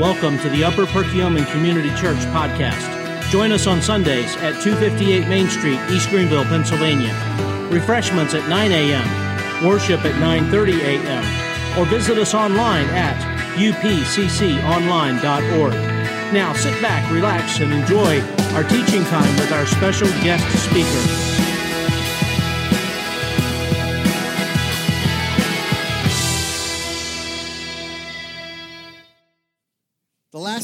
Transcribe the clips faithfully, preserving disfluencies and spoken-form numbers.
Welcome to the Upper Perkiomen Community Church podcast. Join us on Sundays at two fifty-eight Main Street, East Greenville, Pennsylvania. Refreshments at nine a.m., worship at nine thirty a.m., or visit us online at u p c c online dot org. Now sit back, relax, and enjoy our teaching time with our special guest speaker.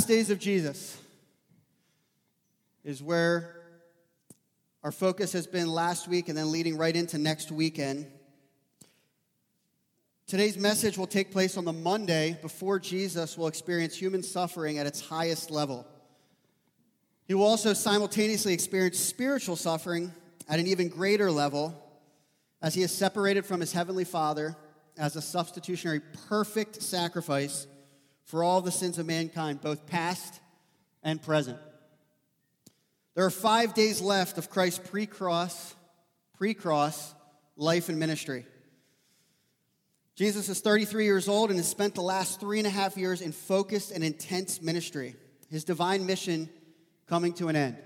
Days of Jesus is where our focus has been last week and then leading right into next weekend. Today's message will take place on the Monday before Jesus will experience human suffering at its highest level. He will also simultaneously experience spiritual suffering at an even greater level as he is separated from his Heavenly Father as a substitutionary perfect sacrifice for all the sins of mankind, both past and present. There are five days left of Christ's pre-cross, pre-cross life and ministry. Jesus is thirty-three years old and has spent the last three and a half years in focused and intense ministry, his divine mission coming to an end.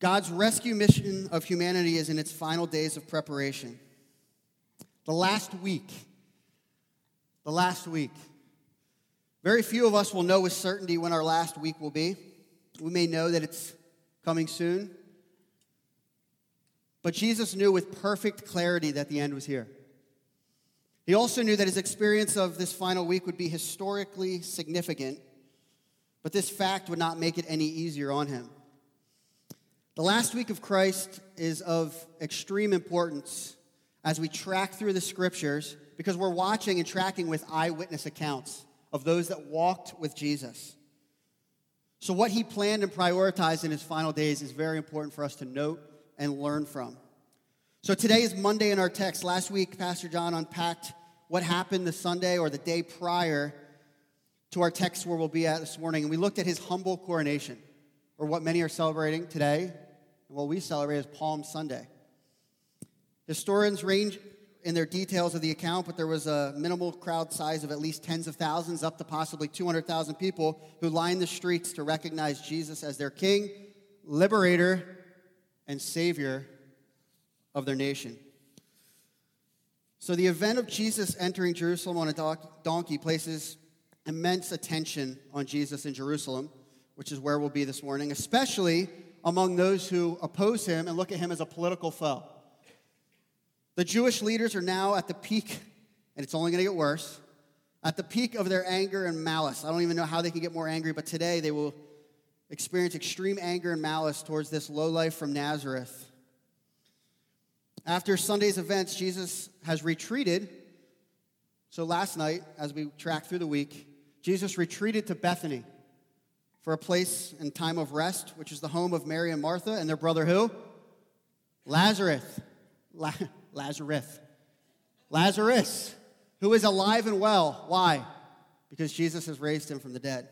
God's rescue mission of humanity is in its final days of preparation. The last week, the last week, very few of us will know with certainty when our last week will be. We may know that it's coming soon. But Jesus knew with perfect clarity that the end was here. He also knew that his experience of this final week would be historically significant, but this fact would not make it any easier on him. The last week of Christ is of extreme importance as we track through the scriptures because we're watching and tracking with eyewitness accounts of those that walked with Jesus. So what he planned and prioritized in his final days is very important for us to note and learn from. So today is Monday in our text. Last week, Pastor John unpacked what happened the Sunday or the day prior to our text where we'll be at this morning. And we looked at his humble coronation, or what many are celebrating today, and what we celebrate as Palm Sunday. Historians range in their details of the account, but there was a minimal crowd size of at least tens of thousands, up to possibly two hundred thousand people who lined the streets to recognize Jesus as their king, liberator, and savior of their nation. So the event of Jesus entering Jerusalem on a donkey places immense attention on Jesus in Jerusalem, which is where we'll be this morning, especially among those who oppose him and look at him as a political foe. The Jewish leaders are now at the peak, and it's only going to get worse, at the peak of their anger and malice. I don't even know how they can get more angry, but today they will experience extreme anger and malice towards this lowlife from Nazareth. After Sunday's events, Jesus has retreated. So last night, as we tracked through the week, Jesus retreated to Bethany for a place and time of rest, which is the home of Mary and Martha and their brother who? Lazarus. La- Lazarus, Lazarus, who is alive and well. Why? Because Jesus has raised him from the dead.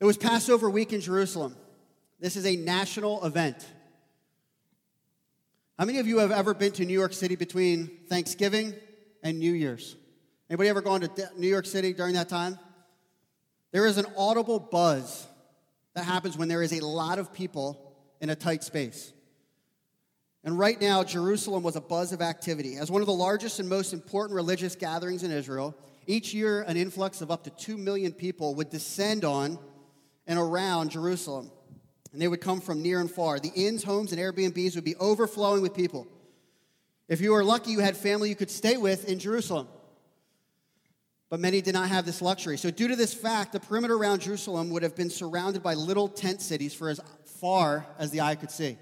It was Passover week in Jerusalem. This is a national event. How many of you have ever been to New York City between Thanksgiving and New Year's? Anybody ever gone to New York City during that time? There is an audible buzz that happens when there is a lot of people in a tight space. And right now, Jerusalem was a buzz of activity. As one of the largest and most important religious gatherings in Israel, each year an influx of up to two million people would descend on and around Jerusalem. And they would come from near and far. The inns, homes, and Airbnbs would be overflowing with people. If you were lucky, you had family you could stay with in Jerusalem. But many did not have this luxury. So due to this fact, the perimeter around Jerusalem would have been surrounded by little tent cities for as far as the eye could see.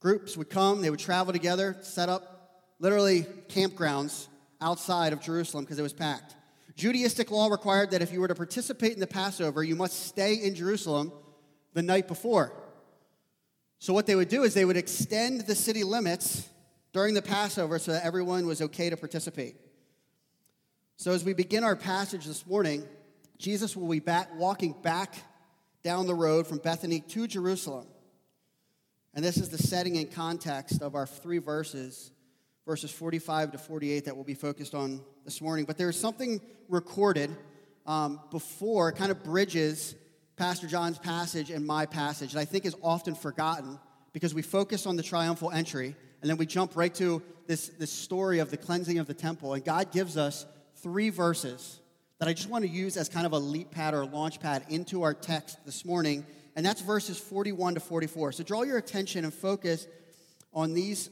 Groups would come, they would travel together, set up literally campgrounds outside of Jerusalem because it was packed. Judaistic law required that if you were to participate in the Passover, you must stay in Jerusalem the night before. So what they would do is they would extend the city limits during the Passover so that everyone was okay to participate. So as we begin our passage this morning, Jesus will be back, walking back down the road from Bethany to Jerusalem. And this is the setting and context of our three verses verses forty-five to forty-eight that we'll be focused on this morning. But there's something recorded um, before, kind of bridges Pastor John's passage and my passage that I think is often forgotten because we focus on the triumphal entry, and then we jump right to this, this story of the cleansing of the temple. And God gives us three verses that I just want to use as kind of a leap pad or a launch pad into our text this morning, and that's verses forty-one to forty-four. So draw your attention and focus on these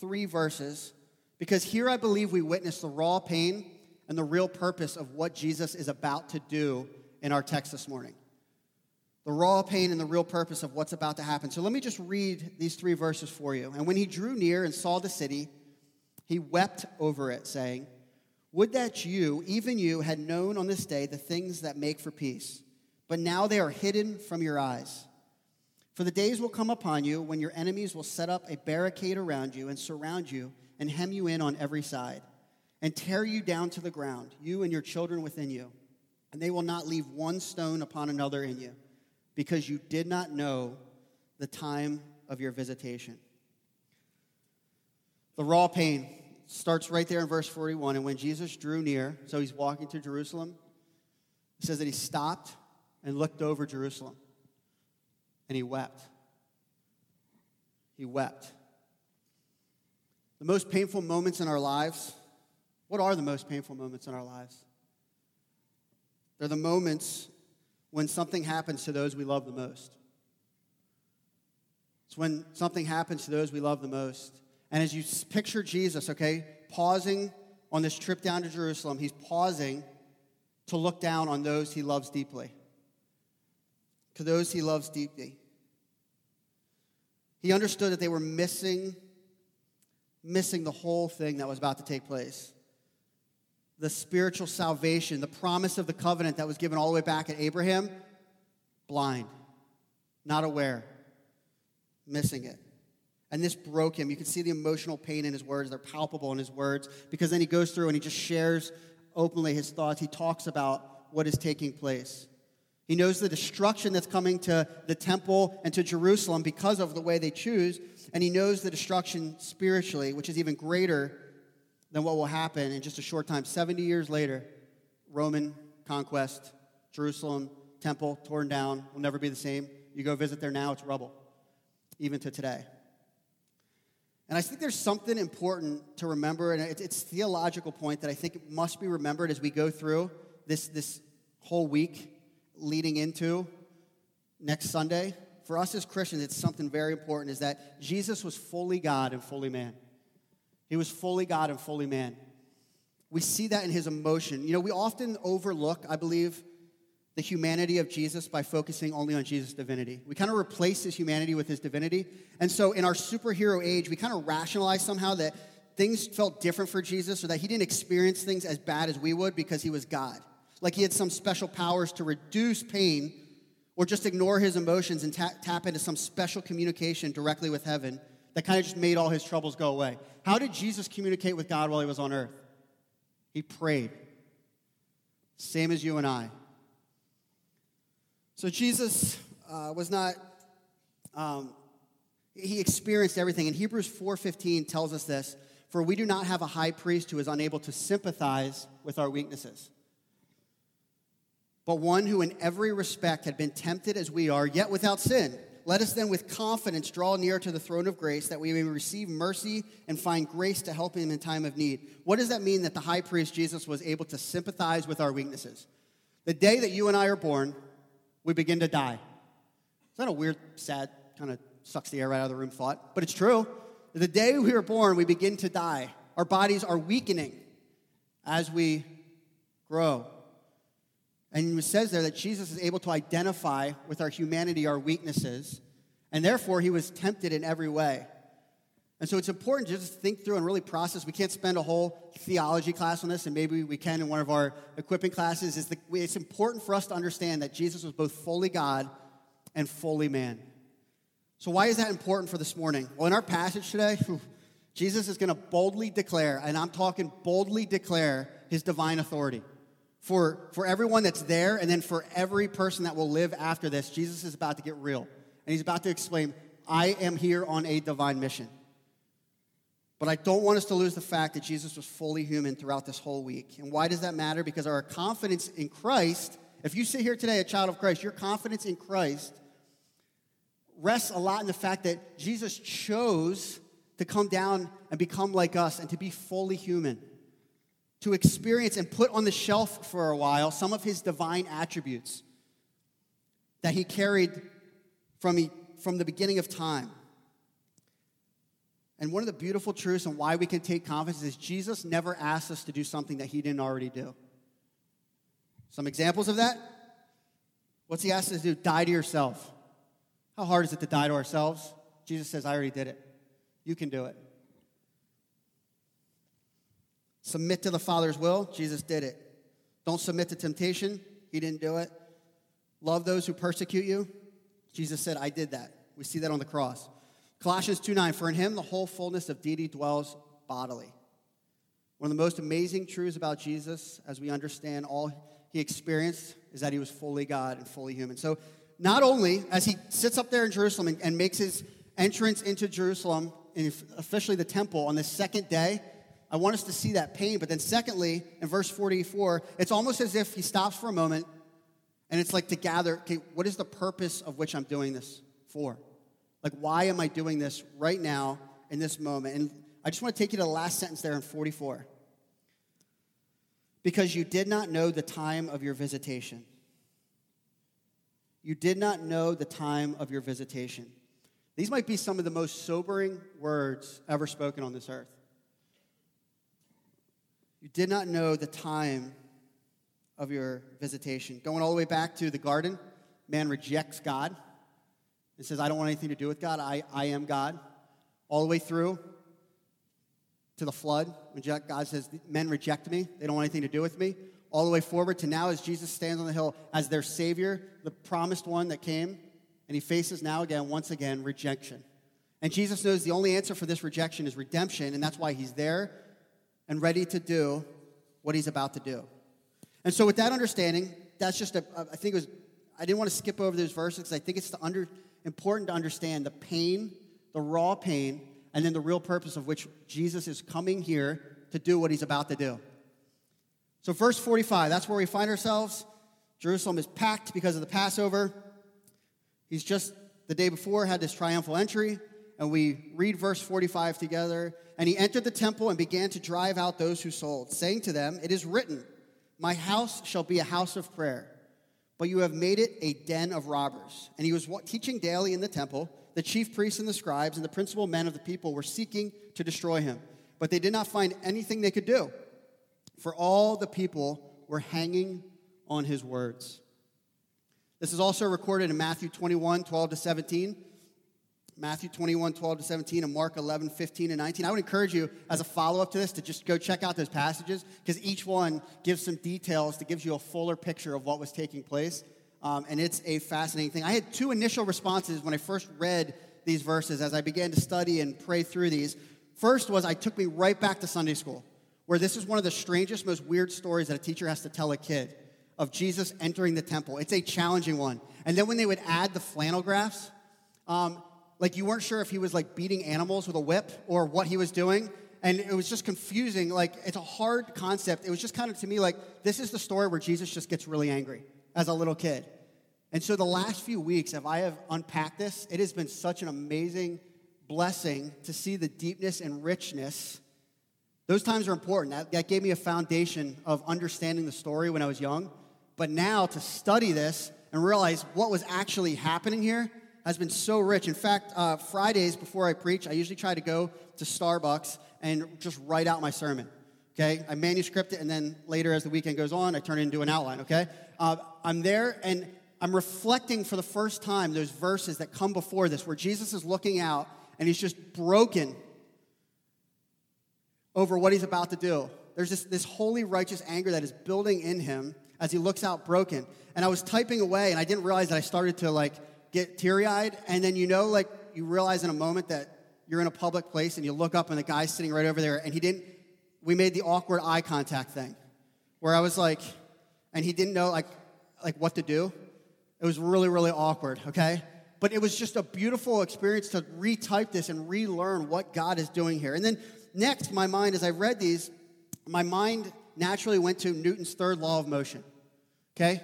three verses, because here I believe we witness the raw pain and the real purpose of what Jesus is about to do in our text this morning. The raw pain and the real purpose of what's about to happen. So let me just read these three verses for you. And when he drew near and saw the city, he wept over it, saying, "Would that you, even you, had known on this day the things that make for peace, but now they are hidden from your eyes. For the days will come upon you when your enemies will set up a barricade around you and surround you and hem you in on every side and tear you down to the ground, you and your children within you, and they will not leave one stone upon another in you, because you did not know the time of your visitation." The raw pain starts right there in verse forty-one. And when Jesus drew near, so he's walking to Jerusalem, it says that he stopped and looked over Jerusalem, and he wept. He wept. The most painful moments in our lives, what are the most painful moments in our lives? They're the moments when something happens to those we love the most. It's when something happens to those we love the most. And as you picture Jesus, okay, pausing on this trip down to Jerusalem, he's pausing to look down on those he loves deeply. To those he loves deeply. He understood that they were missing, missing the whole thing that was about to take place. The spiritual salvation, the promise of the covenant that was given all the way back at Abraham, blind, not aware, missing it. And this broke him. You can see the emotional pain in his words. They're palpable in his words, because then he goes through and he just shares openly his thoughts. He talks about what is taking place. He knows the destruction that's coming to the temple and to Jerusalem because of the way they choose, and he knows the destruction spiritually, which is even greater than what will happen in just a short time. seventy years later, Roman conquest, Jerusalem, temple torn down, will never be the same. You go visit there now, it's rubble, even to today. And I think there's something important to remember, and it's, it's a theological point that I think must be remembered as we go through this, this whole week leading into next Sunday. For us as Christians, it's something very important, is that Jesus was fully God and fully man. He was fully God and fully man. We see that in his emotion. You know, we often overlook, I believe, the humanity of Jesus by focusing only on Jesus' divinity. We kind of replace his humanity with his divinity. And so in our superhero age, we kind of rationalize somehow that things felt different for Jesus, or that he didn't experience things as bad as we would because he was God. Like he had some special powers to reduce pain, or just ignore his emotions and tap, tap into some special communication directly with heaven that kind of just made all his troubles go away. How did Jesus communicate with God while he was on earth? He prayed. Same as you and I. So Jesus uh, was not, um, he experienced everything. And Hebrews four fifteen tells us this: "For we do not have a high priest who is unable to sympathize with our weaknesses, but one who in every respect had been tempted as we are, yet without sin. Let us then with confidence draw near to the throne of grace, that we may receive mercy and find grace to help him in time of need." What does that mean that the high priest Jesus was able to sympathize with our weaknesses? The day that you and I are born, we begin to die. Is that a weird, sad, kind of sucks the air right out of the room thought? But it's true. The day we are born, we begin to die. Our bodies are weakening as we grow. And it says there that Jesus is able to identify with our humanity, our weaknesses, and therefore he was tempted in every way. And so it's important to just think through and really process. We can't spend a whole theology class on this, and maybe we can in one of our equipping classes. It's, the, it's important for us to understand that Jesus was both fully God and fully man. So why is that important for this morning? Well, in our passage today, Jesus is going to boldly declare, and I'm talking boldly declare, his divine authority. For for everyone that's there, and then for every person that will live after this, Jesus is about to get real. And he's about to explain, I am here on a divine mission. But I don't want us to lose the fact that Jesus was fully human throughout this whole week. And why does that matter? Because our confidence in Christ, if you sit here today, a child of Christ, your confidence in Christ rests a lot in the fact that Jesus chose to come down and become like us and to be fully human, to experience and put on the shelf for a while some of his divine attributes that he carried from, from the beginning of time. And one of the beautiful truths and why we can take confidence is Jesus never asked us to do something that he didn't already do. Some examples of that? What's he asked us to do? Die to yourself. How hard is it to die to ourselves? Jesus says, I already did it. You can do it. Submit to the Father's will. Jesus did it. Don't submit to temptation. He didn't do it. Love those who persecute you. Jesus said, I did that. We see that on the cross. Colossians two nine, for in him the whole fullness of deity dwells bodily. One of the most amazing truths about Jesus, as we understand all he experienced, is that he was fully God and fully human. So not only as he sits up there in Jerusalem and, and makes his entrance into Jerusalem, and officially the temple, on the second day, I want us to see that pain. But then secondly, in verse forty-four, it's almost as if he stops for a moment, and it's like to gather, okay, what is the purpose of which I'm doing this for? Like, why am I doing this right now in this moment? And I just want to take you to the last sentence there in forty-four. Because you did not know the time of your visitation. You did not know the time of your visitation. These might be some of the most sobering words ever spoken on this earth. You did not know the time of your visitation. Going all the way back to the garden, man rejects God. It says, I don't want anything to do with God. I, I am God. All the way through to the flood, when God says, men reject me. They don't want anything to do with me. All the way forward to now as Jesus stands on the hill as their Savior, the promised one that came, and he faces now again, once again, rejection. And Jesus knows the only answer for this rejection is redemption, and that's why he's there and ready to do what he's about to do. And so with that understanding, that's just a, I think it was, I didn't want to skip over those verses because I think it's the under... important to understand the pain, the raw pain, and then the real purpose of which Jesus is coming here to do what he's about to do. So verse forty-five, that's where we find ourselves. Jerusalem is packed because of the Passover. He's just, the day before, had this triumphal entry, and we read verse forty-five together. And he entered the temple and began to drive out those who sold, saying to them, it is written, my house shall be a house of prayer. But you have made it a den of robbers. And he was teaching daily in the temple. The chief priests and the scribes and the principal men of the people were seeking to destroy him. But they did not find anything they could do, for all the people were hanging on his words. This is also recorded in Matthew twenty-one, twelve to seventeen. Matthew twenty-one, twelve to seventeen, and Mark eleven, fifteen, and nineteen. I would encourage you, as a follow-up to this, to just go check out those passages, because each one gives some details that gives you a fuller picture of what was taking place, um, and it's a fascinating thing. I had two initial responses when I first read these verses as I began to study and pray through these. First was, I took me right back to Sunday school, where this is one of the strangest, most weird stories that a teacher has to tell a kid, of Jesus entering the temple. It's a challenging one. And then when they would add the flannel graphs, um, Like, you weren't sure if he was, like, beating animals with a whip or what he was doing. And it was just confusing. Like, it's a hard concept. It was just kind of, to me, like, this is the story where Jesus just gets really angry as a little kid. And so the last few weeks, if I have unpacked this, it has been such an amazing blessing to see the deepness and richness. Those times are important. That, that gave me a foundation of understanding the story when I was young. But now to study this and realize what was actually happening here has been so rich. In fact, uh, Fridays before I preach, I usually try to go to Starbucks and just write out my sermon, okay? I manuscript it, and then later as the weekend goes on, I turn it into an outline, okay? Uh, I'm there, and I'm reflecting for the first time those verses that come before this, where Jesus is looking out, and he's just broken over what he's about to do. There's this, this holy, righteous anger that is building in him as he looks out broken. And I was typing away, and I didn't realize that I started to, like, get teary-eyed, and then you know, like, you realize in a moment that you're in a public place, and you look up, and the guy's sitting right over there, and he didn't, we made the awkward eye contact thing, where I was like, and he didn't know, like, like what to do. It was really, really awkward, okay? But it was just a beautiful experience to retype this and relearn what God is doing here. And then next, my mind, as I read these, my mind naturally went to Newton's third law of motion, okay?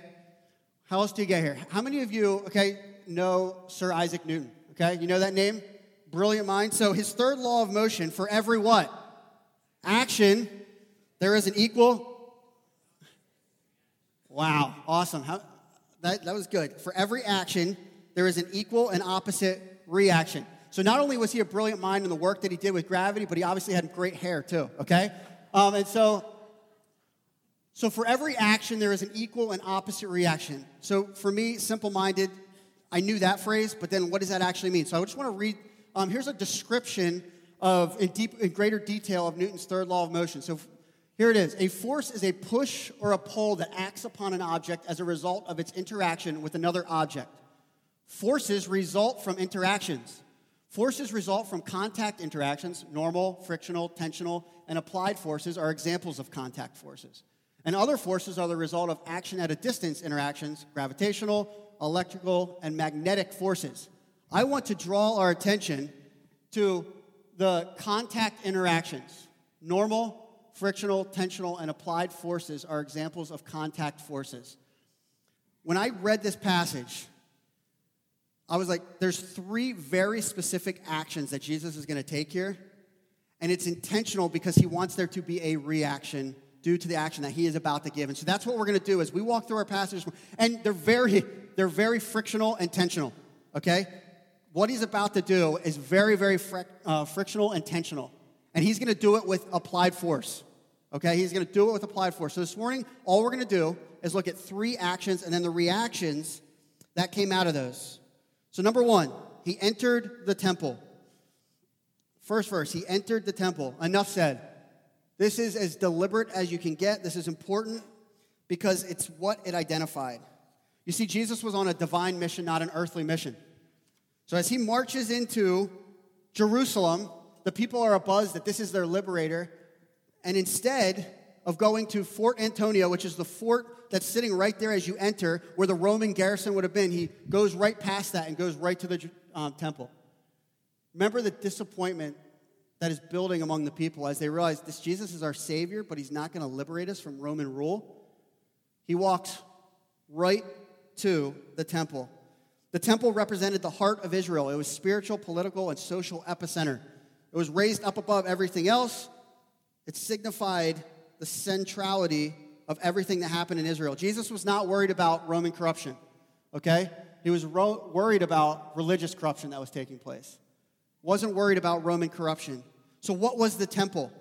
How else do you get here? How many of you, okay, know Sir Isaac Newton, okay? You know that name? Brilliant mind. So his third law of motion, for every what? Action, there is an equal. Wow, awesome. How, that, that was good. For every action, there is an equal and opposite reaction. So not only was he a brilliant mind in the work that he did with gravity, but he obviously had great hair too, okay? Um, and so, so for every action, there is an equal and opposite reaction. So for me, simple-minded, I knew that phrase, but then what does that actually mean? So I just want to read, um, here's a description of, in, deep, in greater detail, of Newton's third law of motion. So here it is. A force is a push or a pull that acts upon an object as a result of its interaction with another object. Forces result from interactions. Forces result from contact interactions. Normal, frictional, tensional, and applied forces are examples of contact forces. And other forces are the result of action at a distance interactions, gravitational, electrical, and magnetic forces. I want to draw our attention to the contact interactions. Normal, frictional, tensional, and applied forces are examples of contact forces. When I read this passage, I was like, there's three very specific actions that Jesus is going to take here, and it's intentional because he wants there to be a reaction due to the action that he is about to give. And so that's what we're going to do as we walk through our passages. And they're very, they're very frictional and tensional, okay? What he's about to do is very, very fric- uh, frictional and tensional, and he's going to do it with applied force, okay? He's going to do it with applied force. So this morning, all we're going to do is look at three actions and then the reactions that came out of those. So number one, he entered the temple. First verse, he entered the temple. Enough said. This is as deliberate as you can get. This is important because it's what it identified. You see, Jesus was on a divine mission, not an earthly mission. So as he marches into Jerusalem, the people are abuzz that this is their liberator. And instead of going to Fort Antonio, which is the fort that's sitting right there as you enter, where the Roman garrison would have been, he goes right past that and goes right to the um, temple. Remember the disappointment that is building among the people as they realize this Jesus is our Savior, but he's not going to liberate us from Roman rule. He walks right to the temple. The temple represented the heart of Israel. It was spiritual, political, and social epicenter. It was raised up above everything else. It signified the centrality of everything that happened in Israel. Jesus was not worried about Roman corruption, okay? He was ro- worried about religious corruption that was taking place. Wasn't worried about Roman corruption. So what was the temple?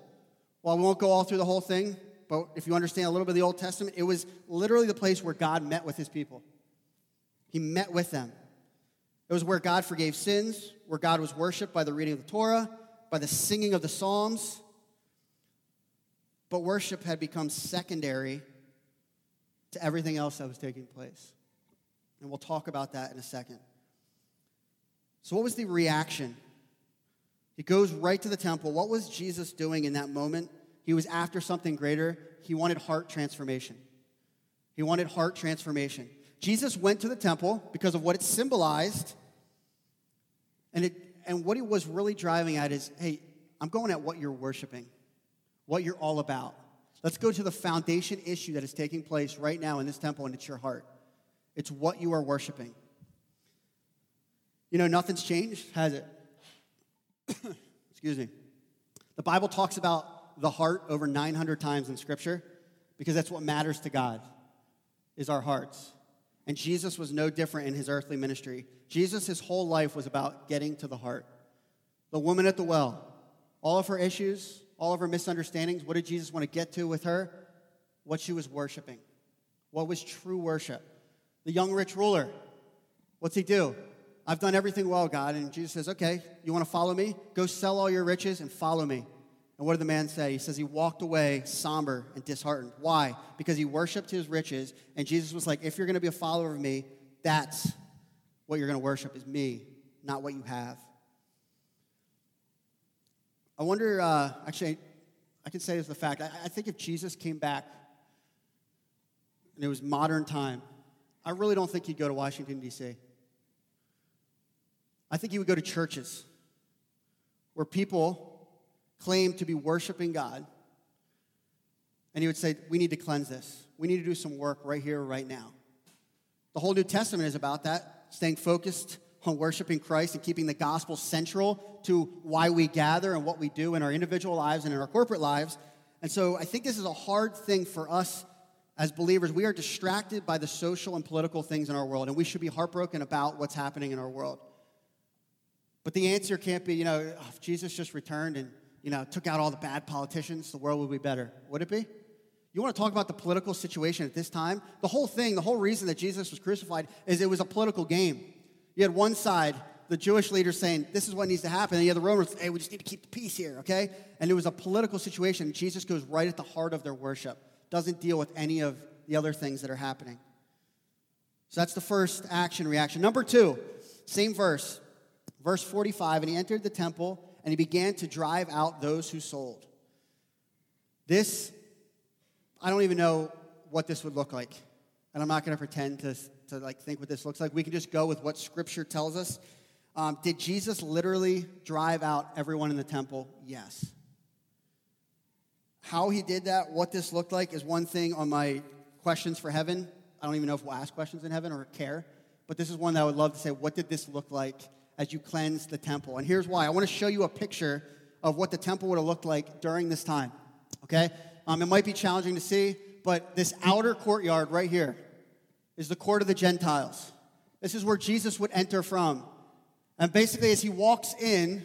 Well, we won't go all through the whole thing, but if you understand a little bit of the Old Testament, it was literally the place where God met with his people. He met with them. It was where God forgave sins, where God was worshipped by the reading of the Torah, by the singing of the Psalms. But worship had become secondary to everything else that was taking place. And we'll talk about that in a second. So what was the reaction? He goes right to the temple. What was Jesus doing in that moment? He was after something greater. He wanted heart transformation. He wanted heart transformation. Jesus went to the temple because of what it symbolized. And it, and what he was really driving at is, hey, I'm going at what you're worshiping, what you're all about. Let's go to the foundation issue that is taking place right now in this temple, and it's your heart. It's what you are worshiping. You know, nothing's changed, has it? Excuse me. The Bible talks about the heart over nine hundred times in Scripture because that's what matters to God, is our hearts. And Jesus was no different in his earthly ministry. Jesus, his whole life was about getting to the heart. The woman at the well, all of her issues, all of her misunderstandings, what did Jesus want to get to with her? What she was worshiping. What was true worship? The young rich ruler, what's he do? I've done everything well, God. And Jesus says, okay, you want to follow me? Go sell all your riches and follow me. And what did the man say? He says he walked away somber and disheartened. Why? Because he worshiped his riches. And Jesus was like, if you're going to be a follower of me, that's what you're going to worship, is me, not what you have. I wonder, uh, actually, I can say this as a fact. I, I think if Jesus came back and it was modern time, I really don't think he'd go to Washington, D C I think he would go to churches where people claimed to be worshiping God, and he would say, we need to cleanse this. We need to do some work right here, right now. The whole New Testament is about that, staying focused on worshiping Christ and keeping the gospel central to why we gather and what we do in our individual lives and in our corporate lives. And so I think this is a hard thing for us as believers. We are distracted by the social and political things in our world, and we should be heartbroken about what's happening in our world. But the answer can't be, you know, oh, if Jesus just returned and, you know, took out all the bad politicians, the world would be better. Would it be? You want to talk about the political situation at this time? The whole thing, the whole reason that Jesus was crucified is it was a political game. You had one side, the Jewish leaders saying, this is what needs to happen. And you had the Romans, hey, we just need to keep the peace here, okay? And it was a political situation. Jesus goes right at the heart of their worship. Doesn't deal with any of the other things that are happening. So that's the first action reaction. Number two, same verse, verse forty-five. And he entered the temple and he began to drive out those who sold. This I don't even know what this would look like, and I'm not going to pretend to, to like think what this looks like. We can just go with what Scripture tells us. Um, did Jesus literally drive out everyone in the temple? Yes. How he did that, what this looked like, is one thing on my questions for heaven. I don't even know if we'll ask questions in heaven or care, but this is one that I would love to say, what did this look like as you cleansed the temple? And here's why. I want to show you a picture of what the temple would have looked like during this time, okay? Um, it might be challenging to see, but this outer courtyard right here is the court of the Gentiles. This is where Jesus would enter from. And basically, as he walks in,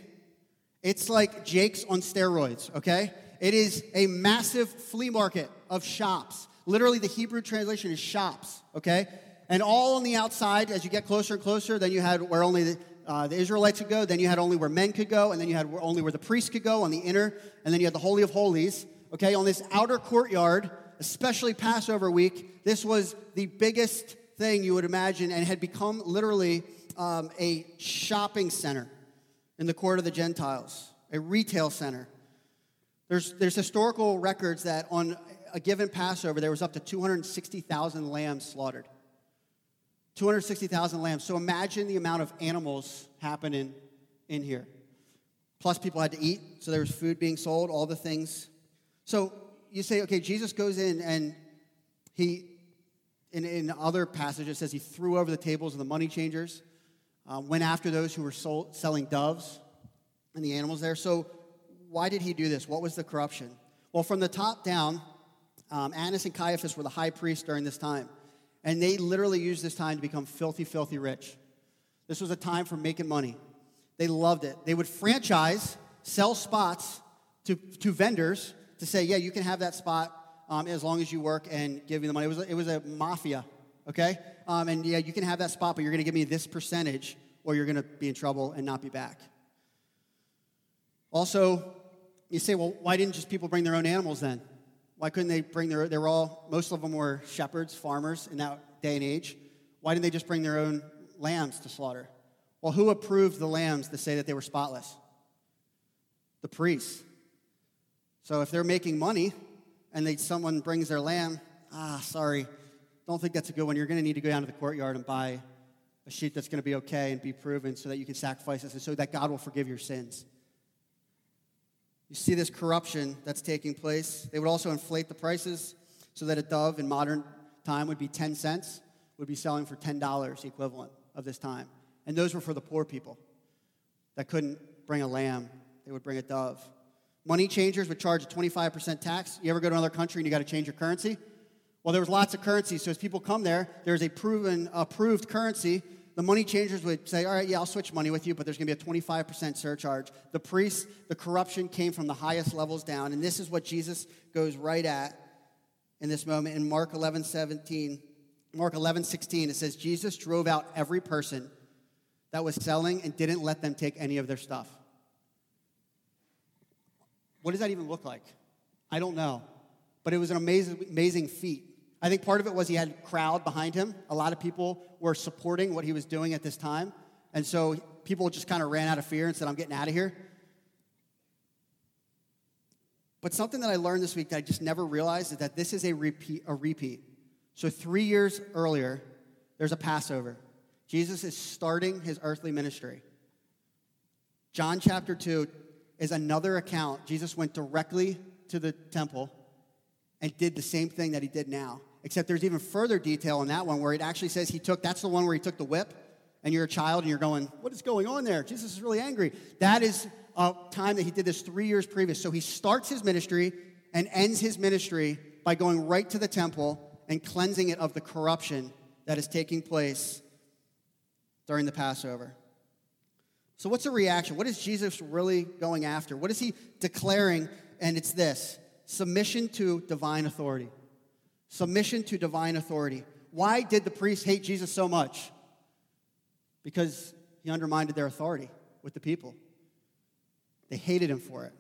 it's like Jake's on steroids, okay? It is a massive flea market of shops. Literally, the Hebrew translation is shops, okay? And all on the outside, as you get closer and closer, then you had where only the, uh, the Israelites could go, then you had only where men could go, and then you had only where the priests could go on the inner, and then you had the Holy of Holies. Okay, on this outer courtyard, especially Passover week, this was the biggest thing you would imagine and had become literally um, a shopping center in the court of the Gentiles, a retail center. There's there's historical records that on a given Passover, there was up to two hundred sixty thousand lambs slaughtered. two hundred sixty thousand lambs. So imagine the amount of animals happening in here. Plus people had to eat, so there was food being sold, all the things. So you say, okay, Jesus goes in and he, in, in other passages, says he threw over the tables of the money changers, um, went after those who were sold, selling doves and the animals there. So why did he do this? What was the corruption? Well, from the top down, um, Annas and Caiaphas were the high priests during this time. And they literally used this time to become filthy, filthy rich. This was a time for making money. They loved it. They would franchise, sell spots to, to vendors, to say, yeah, you can have that spot um, as long as you work and give me the money. It was it was a mafia, okay? Um, and yeah, you can have that spot, but you're going to give me this percentage, or you're going to be in trouble and not be back. Also, you say, well, why didn't just people bring their own animals then? Why couldn't they bring their? They were all most of them were shepherds, farmers in that day and age. Why didn't they just bring their own lambs to slaughter? Well, who approved the lambs to say that they were spotless? The priests. So if they're making money and they, someone brings their lamb, ah, sorry, don't think that's a good one. You're going to need to go down to the courtyard and buy a sheep that's going to be okay and be proven so that you can sacrifice this and so that God will forgive your sins. You see this corruption that's taking place. They would also inflate the prices so that a dove in modern time would be ten cents, would be selling for ten dollars equivalent of this time. And those were for the poor people that couldn't bring a lamb. They would bring a dove. Money changers would charge a twenty-five percent tax. You ever go to another country and you got to change your currency? Well, there was lots of currencies, so as people come there, there's a proven approved currency. The money changers would say, all right, yeah, I'll switch money with you, but there's going to be a twenty-five percent surcharge. The priests, the corruption came from the highest levels down, and this is what Jesus goes right at in this moment. In Mark eleven seventeen, Mark eleven sixteen, it says, Jesus drove out every person that was selling and didn't let them take any of their stuff. What does that even look like? I don't know. But it was an amazing, amazing feat. I think part of it was he had a crowd behind him. A lot of people were supporting what he was doing at this time. And so people just kind of ran out of fear and said, I'm getting out of here. But something that I learned this week that I just never realized is that this is a repeat. A repeat. So three years earlier, there's a Passover. Jesus is starting his earthly ministry. John chapter two is another account. Jesus went directly to the temple and did the same thing that he did now. Except there's even further detail in that one where it actually says he took, that's the one where he took the whip, and you're a child and you're going, what is going on there? Jesus is really angry. That is a time that he did this three years previous. So he starts his ministry and ends his ministry by going right to the temple and cleansing it of the corruption that is taking place during the Passover. So what's the reaction? What is Jesus really going after? What is he declaring? And it's this: submission to divine authority. Submission to divine authority. Why did the priests hate Jesus so much? Because he undermined their authority with the people. They hated him for it.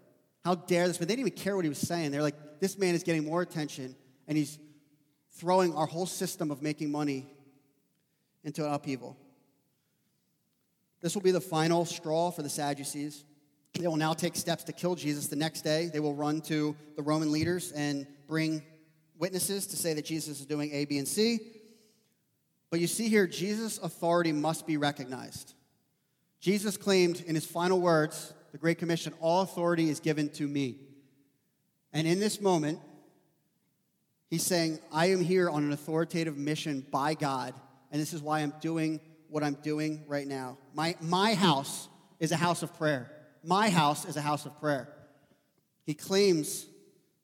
How dare this? But they didn't even care what he was saying. They're like, this man is getting more attention, and he's throwing our whole system of making money into an upheaval. This will be the final straw for the Sadducees. They will now take steps to kill Jesus the next day. They will run to the Roman leaders and bring witnesses to say that Jesus is doing A, B, and C. But you see here, Jesus' authority must be recognized. Jesus claimed in his final words, the Great Commission, all authority is given to me. And in this moment, he's saying, I am here on an authoritative mission by God, and this is why I'm doing what I'm doing right now. My, my house is a house of prayer. My house is a house of prayer. He claims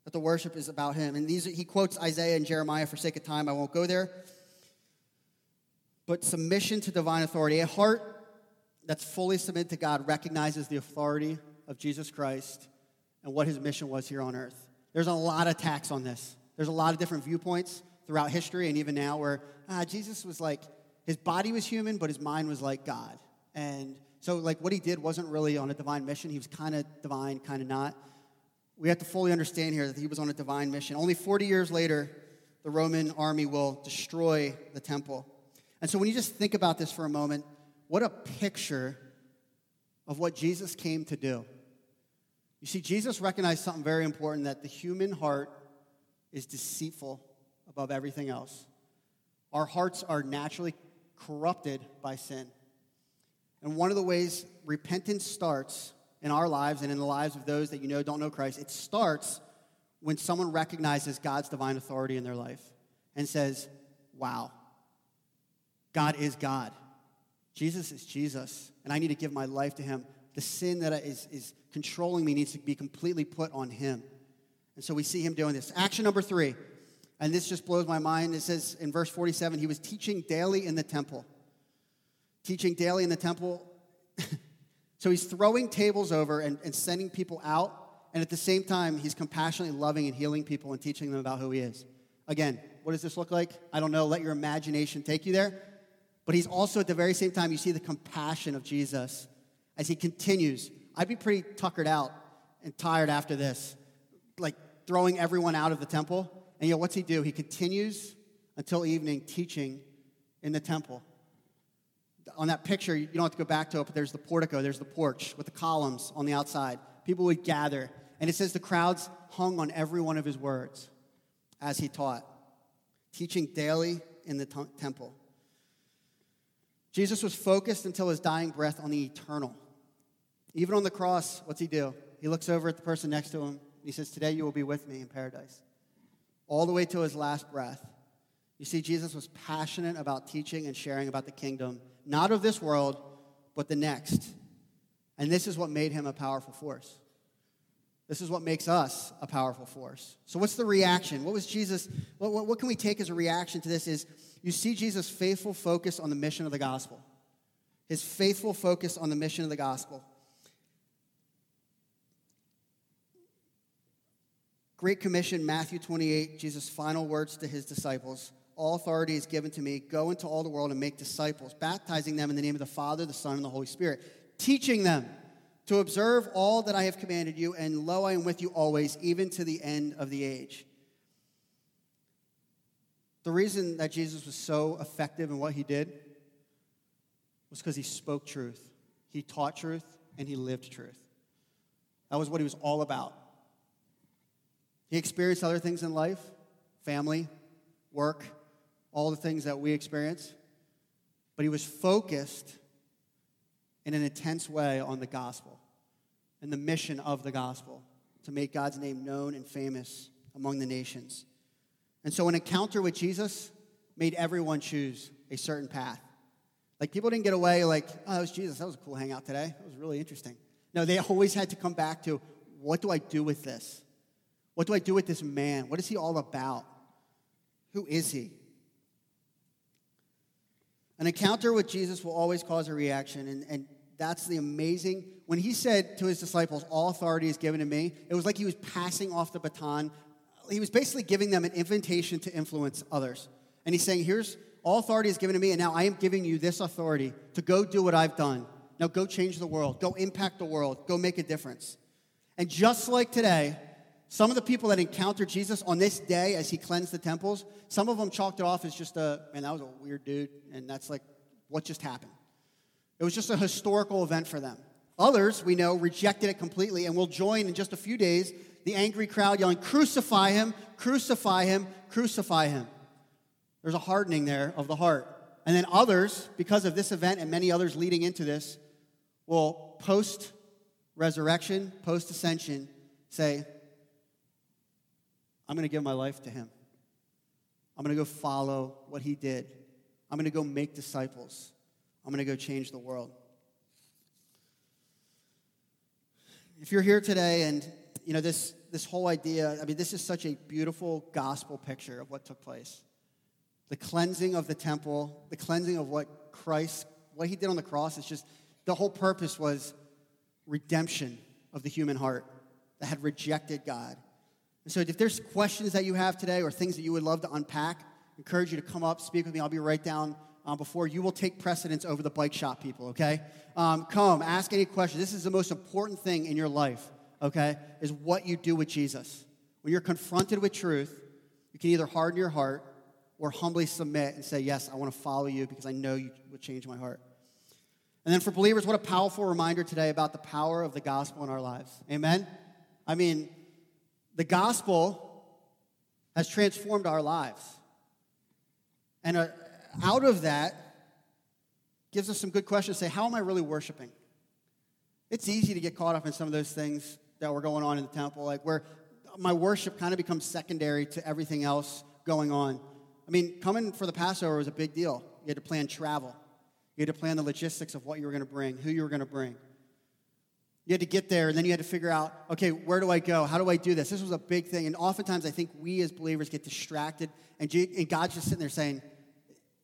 that the worship is about him. And these he quotes Isaiah and Jeremiah. For sake of time, I won't go there. But submission to divine authority, a heart that's fully submitted to God, recognizes the authority of Jesus Christ and what his mission was here on earth. There's a lot of attacks on this. There's a lot of different viewpoints throughout history and even now where ah, Jesus was like, his body was human, but his mind was like God. And so like what he did wasn't really on a divine mission. He was kind of divine, kind of not. We have to fully understand here that he was on a divine mission. Only forty years later, the Roman army will destroy the temple. And so when you just think about this for a moment, what a picture of what Jesus came to do. You see, Jesus recognized something very important, that the human heart is deceitful above everything else. Our hearts are naturally corrupted by sin. And one of the ways repentance starts in our lives and in the lives of those that you know don't know Christ, it starts when someone recognizes God's divine authority in their life and says, wow, God is God. Jesus is Jesus, and I need to give my life to him. The sin that is, is controlling me needs to be completely put on him. And so we see him doing this. Action number three, and this just blows my mind. It says in verse forty-seven, he was teaching daily in the temple. Teaching daily in the temple. So he's throwing tables over and, and sending people out. And at the same time, he's compassionately loving and healing people and teaching them about who he is. Again, what does this look like? I don't know. Let your imagination take you there. But he's also at the very same time, you see the compassion of Jesus as he continues. I'd be pretty tuckered out and tired after this. Like, throwing everyone out of the temple. And yet, what's he do? He continues until evening teaching in the temple. On that picture, you don't have to go back to it, but there's the portico, there's the porch with the columns on the outside. People would gather. And it says the crowds hung on every one of his words as he taught, teaching daily in the t- temple. Jesus was focused until his dying breath on the eternal. Even on the cross, what's he do? He looks over at the person next to him. He says, today you will be with me in paradise. All the way till his last breath. You see, Jesus was passionate about teaching and sharing about the kingdom, not of this world, but the next. And this is what made him a powerful force. This is what makes us a powerful force. So what's the reaction? What was Jesus, what, what, what can we take as a reaction to this is, you see Jesus' faithful focus on the mission of the gospel. His faithful focus on the mission of the gospel. Great Commission, Matthew twenty-eight, Jesus' final words to his disciples. All authority is given to me. Go into all the world and make disciples, baptizing them in the name of the Father, the Son, and the Holy Spirit, teaching them to observe all that I have commanded you, and lo, I am with you always, even to the end of the age. The reason that Jesus was so effective in what he did was because he spoke truth. He taught truth, and he lived truth. That was what he was all about. He experienced other things in life, family, work, all the things that we experience. But he was focused in an intense way on the gospel. and the mission of the gospel to make God's name known and famous among the nations. And so an encounter with Jesus made everyone choose a certain path. Like, people didn't get away like, oh, that was Jesus. That was a cool hangout today. That was really interesting. No, they always had to come back to, what do I do with this? What do I do with this man? What is he all about? Who is he? An encounter with Jesus will always cause a reaction, and, and that's the amazing. When he said to his disciples, all authority is given to me, it was like he was passing off the baton. He was basically giving them an invitation to influence others. And he's saying, here's, all authority is given to me, and now I am giving you this authority to go do what I've done. Now go change the world. Go impact the world. Go make a difference. And just like today, some of the people that encountered Jesus on this day as he cleansed the temples, some of them chalked it off as just a, man, that was a weird dude, and that's like what just happened. It was just a historical event for them. Others, we know, rejected it completely and will join in just a few days the angry crowd yelling, crucify him, crucify him, crucify him. There's a hardening there of the heart. And then others, because of this event and many others leading into this, will post-resurrection, post-ascension, say, I'm going to give my life to him. I'm going to go follow what he did. I'm going to go make disciples. I'm going to go change the world. If you're here today and, you know, this, this whole idea, I mean, this is such a beautiful gospel picture of what took place. The cleansing of the temple, the cleansing of what Christ, what he did on the cross, it's just, the whole purpose was redemption of the human heart that had rejected God. And so if there's questions that you have today or things that you would love to unpack, I encourage you to come up, speak with me. I'll be right down um, before. You will take precedence over the bike shop people, okay? Um, come, ask any questions. This is the most important thing in your life, okay, is what you do with Jesus. When you're confronted with truth, you can either harden your heart or humbly submit and say, yes, I want to follow you because I know you will change my heart. And then for believers, what a powerful reminder today about the power of the gospel in our lives. Amen? I mean, the gospel has transformed our lives. And uh, out of that, gives us some good questions to say, how am I really worshiping? It's easy to get caught up in some of those things that were going on in the temple, like where my worship kind of becomes secondary to everything else going on. I mean, coming for the Passover was a big deal. You had to plan travel. You had to plan the logistics of what you were going to bring, who you were going to bring. You had to get there, and then you had to figure out, okay, where do I go? How do I do this? This was a big thing. And oftentimes, I think we as believers get distracted, and God's just sitting there saying,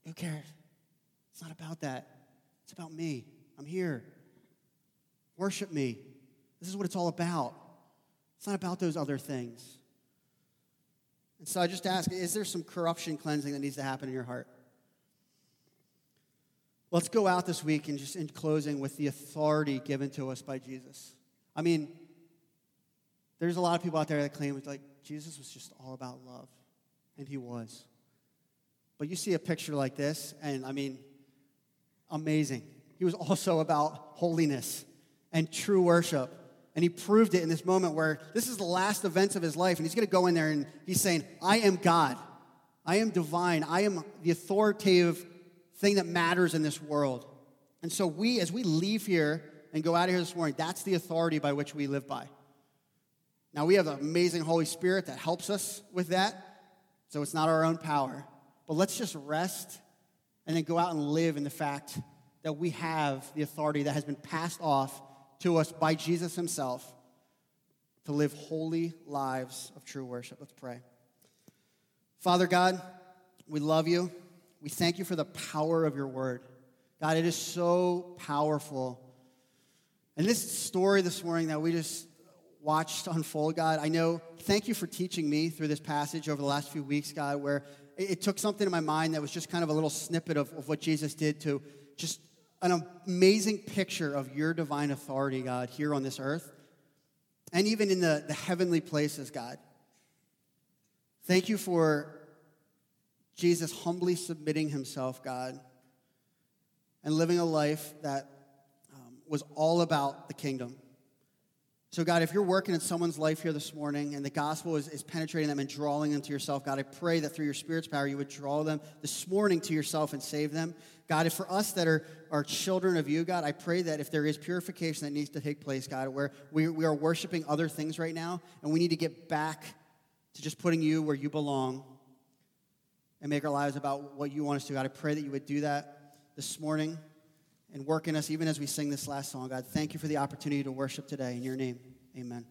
who cares? It's not about that. It's about me. I'm here. Worship me. This is what it's all about. It's not about those other things. And so I just ask, is there some corruption cleansing that needs to happen in your heart? Let's go out this week and just in closing with the authority given to us by Jesus. I mean, there's a lot of people out there that claim it's like Jesus was just all about love, and he was. But you see a picture like this, and I mean, amazing. He was also about holiness and true worship. And he proved it in this moment where this is the last events of his life, and he's going to go in there, and he's saying, I am God. I am divine. I am the authoritative thing that matters in this world. And so we, as we leave here and go out of here this morning, that's the authority by which we live by. Now, we have the amazing Holy Spirit that helps us with that, so it's not our own power. But let's just rest and then go out and live in the fact that we have the authority that has been passed off to us by Jesus himself to live holy lives of true worship. Let's pray. Father God, we love you. We thank you for the power of your word. God, it is so powerful. And this story this morning that we just watched unfold, God, I know, thank you for teaching me through this passage over the last few weeks, God, where it took something in my mind that was just kind of a little snippet of, of what Jesus did to just an amazing picture of your divine authority, God, here on this earth, and even in the, the heavenly places, God. Thank you for Jesus humbly submitting himself, God, and living a life that um, was all about the kingdom. So, God, if you're working in someone's life here this morning and the gospel is, is penetrating them and drawing them to yourself, God, I pray that through your Spirit's power, you would draw them this morning to yourself and save them. God, if for us that are, are children of you, God, I pray that if there is purification that needs to take place, God, where we, we are worshiping other things right now, and we need to get back to just putting you where you belong and make our lives about what you want us to. God, I pray that you would do that this morning. And work in us even as we sing this last song. God, thank you for the opportunity to worship today. In your name, amen.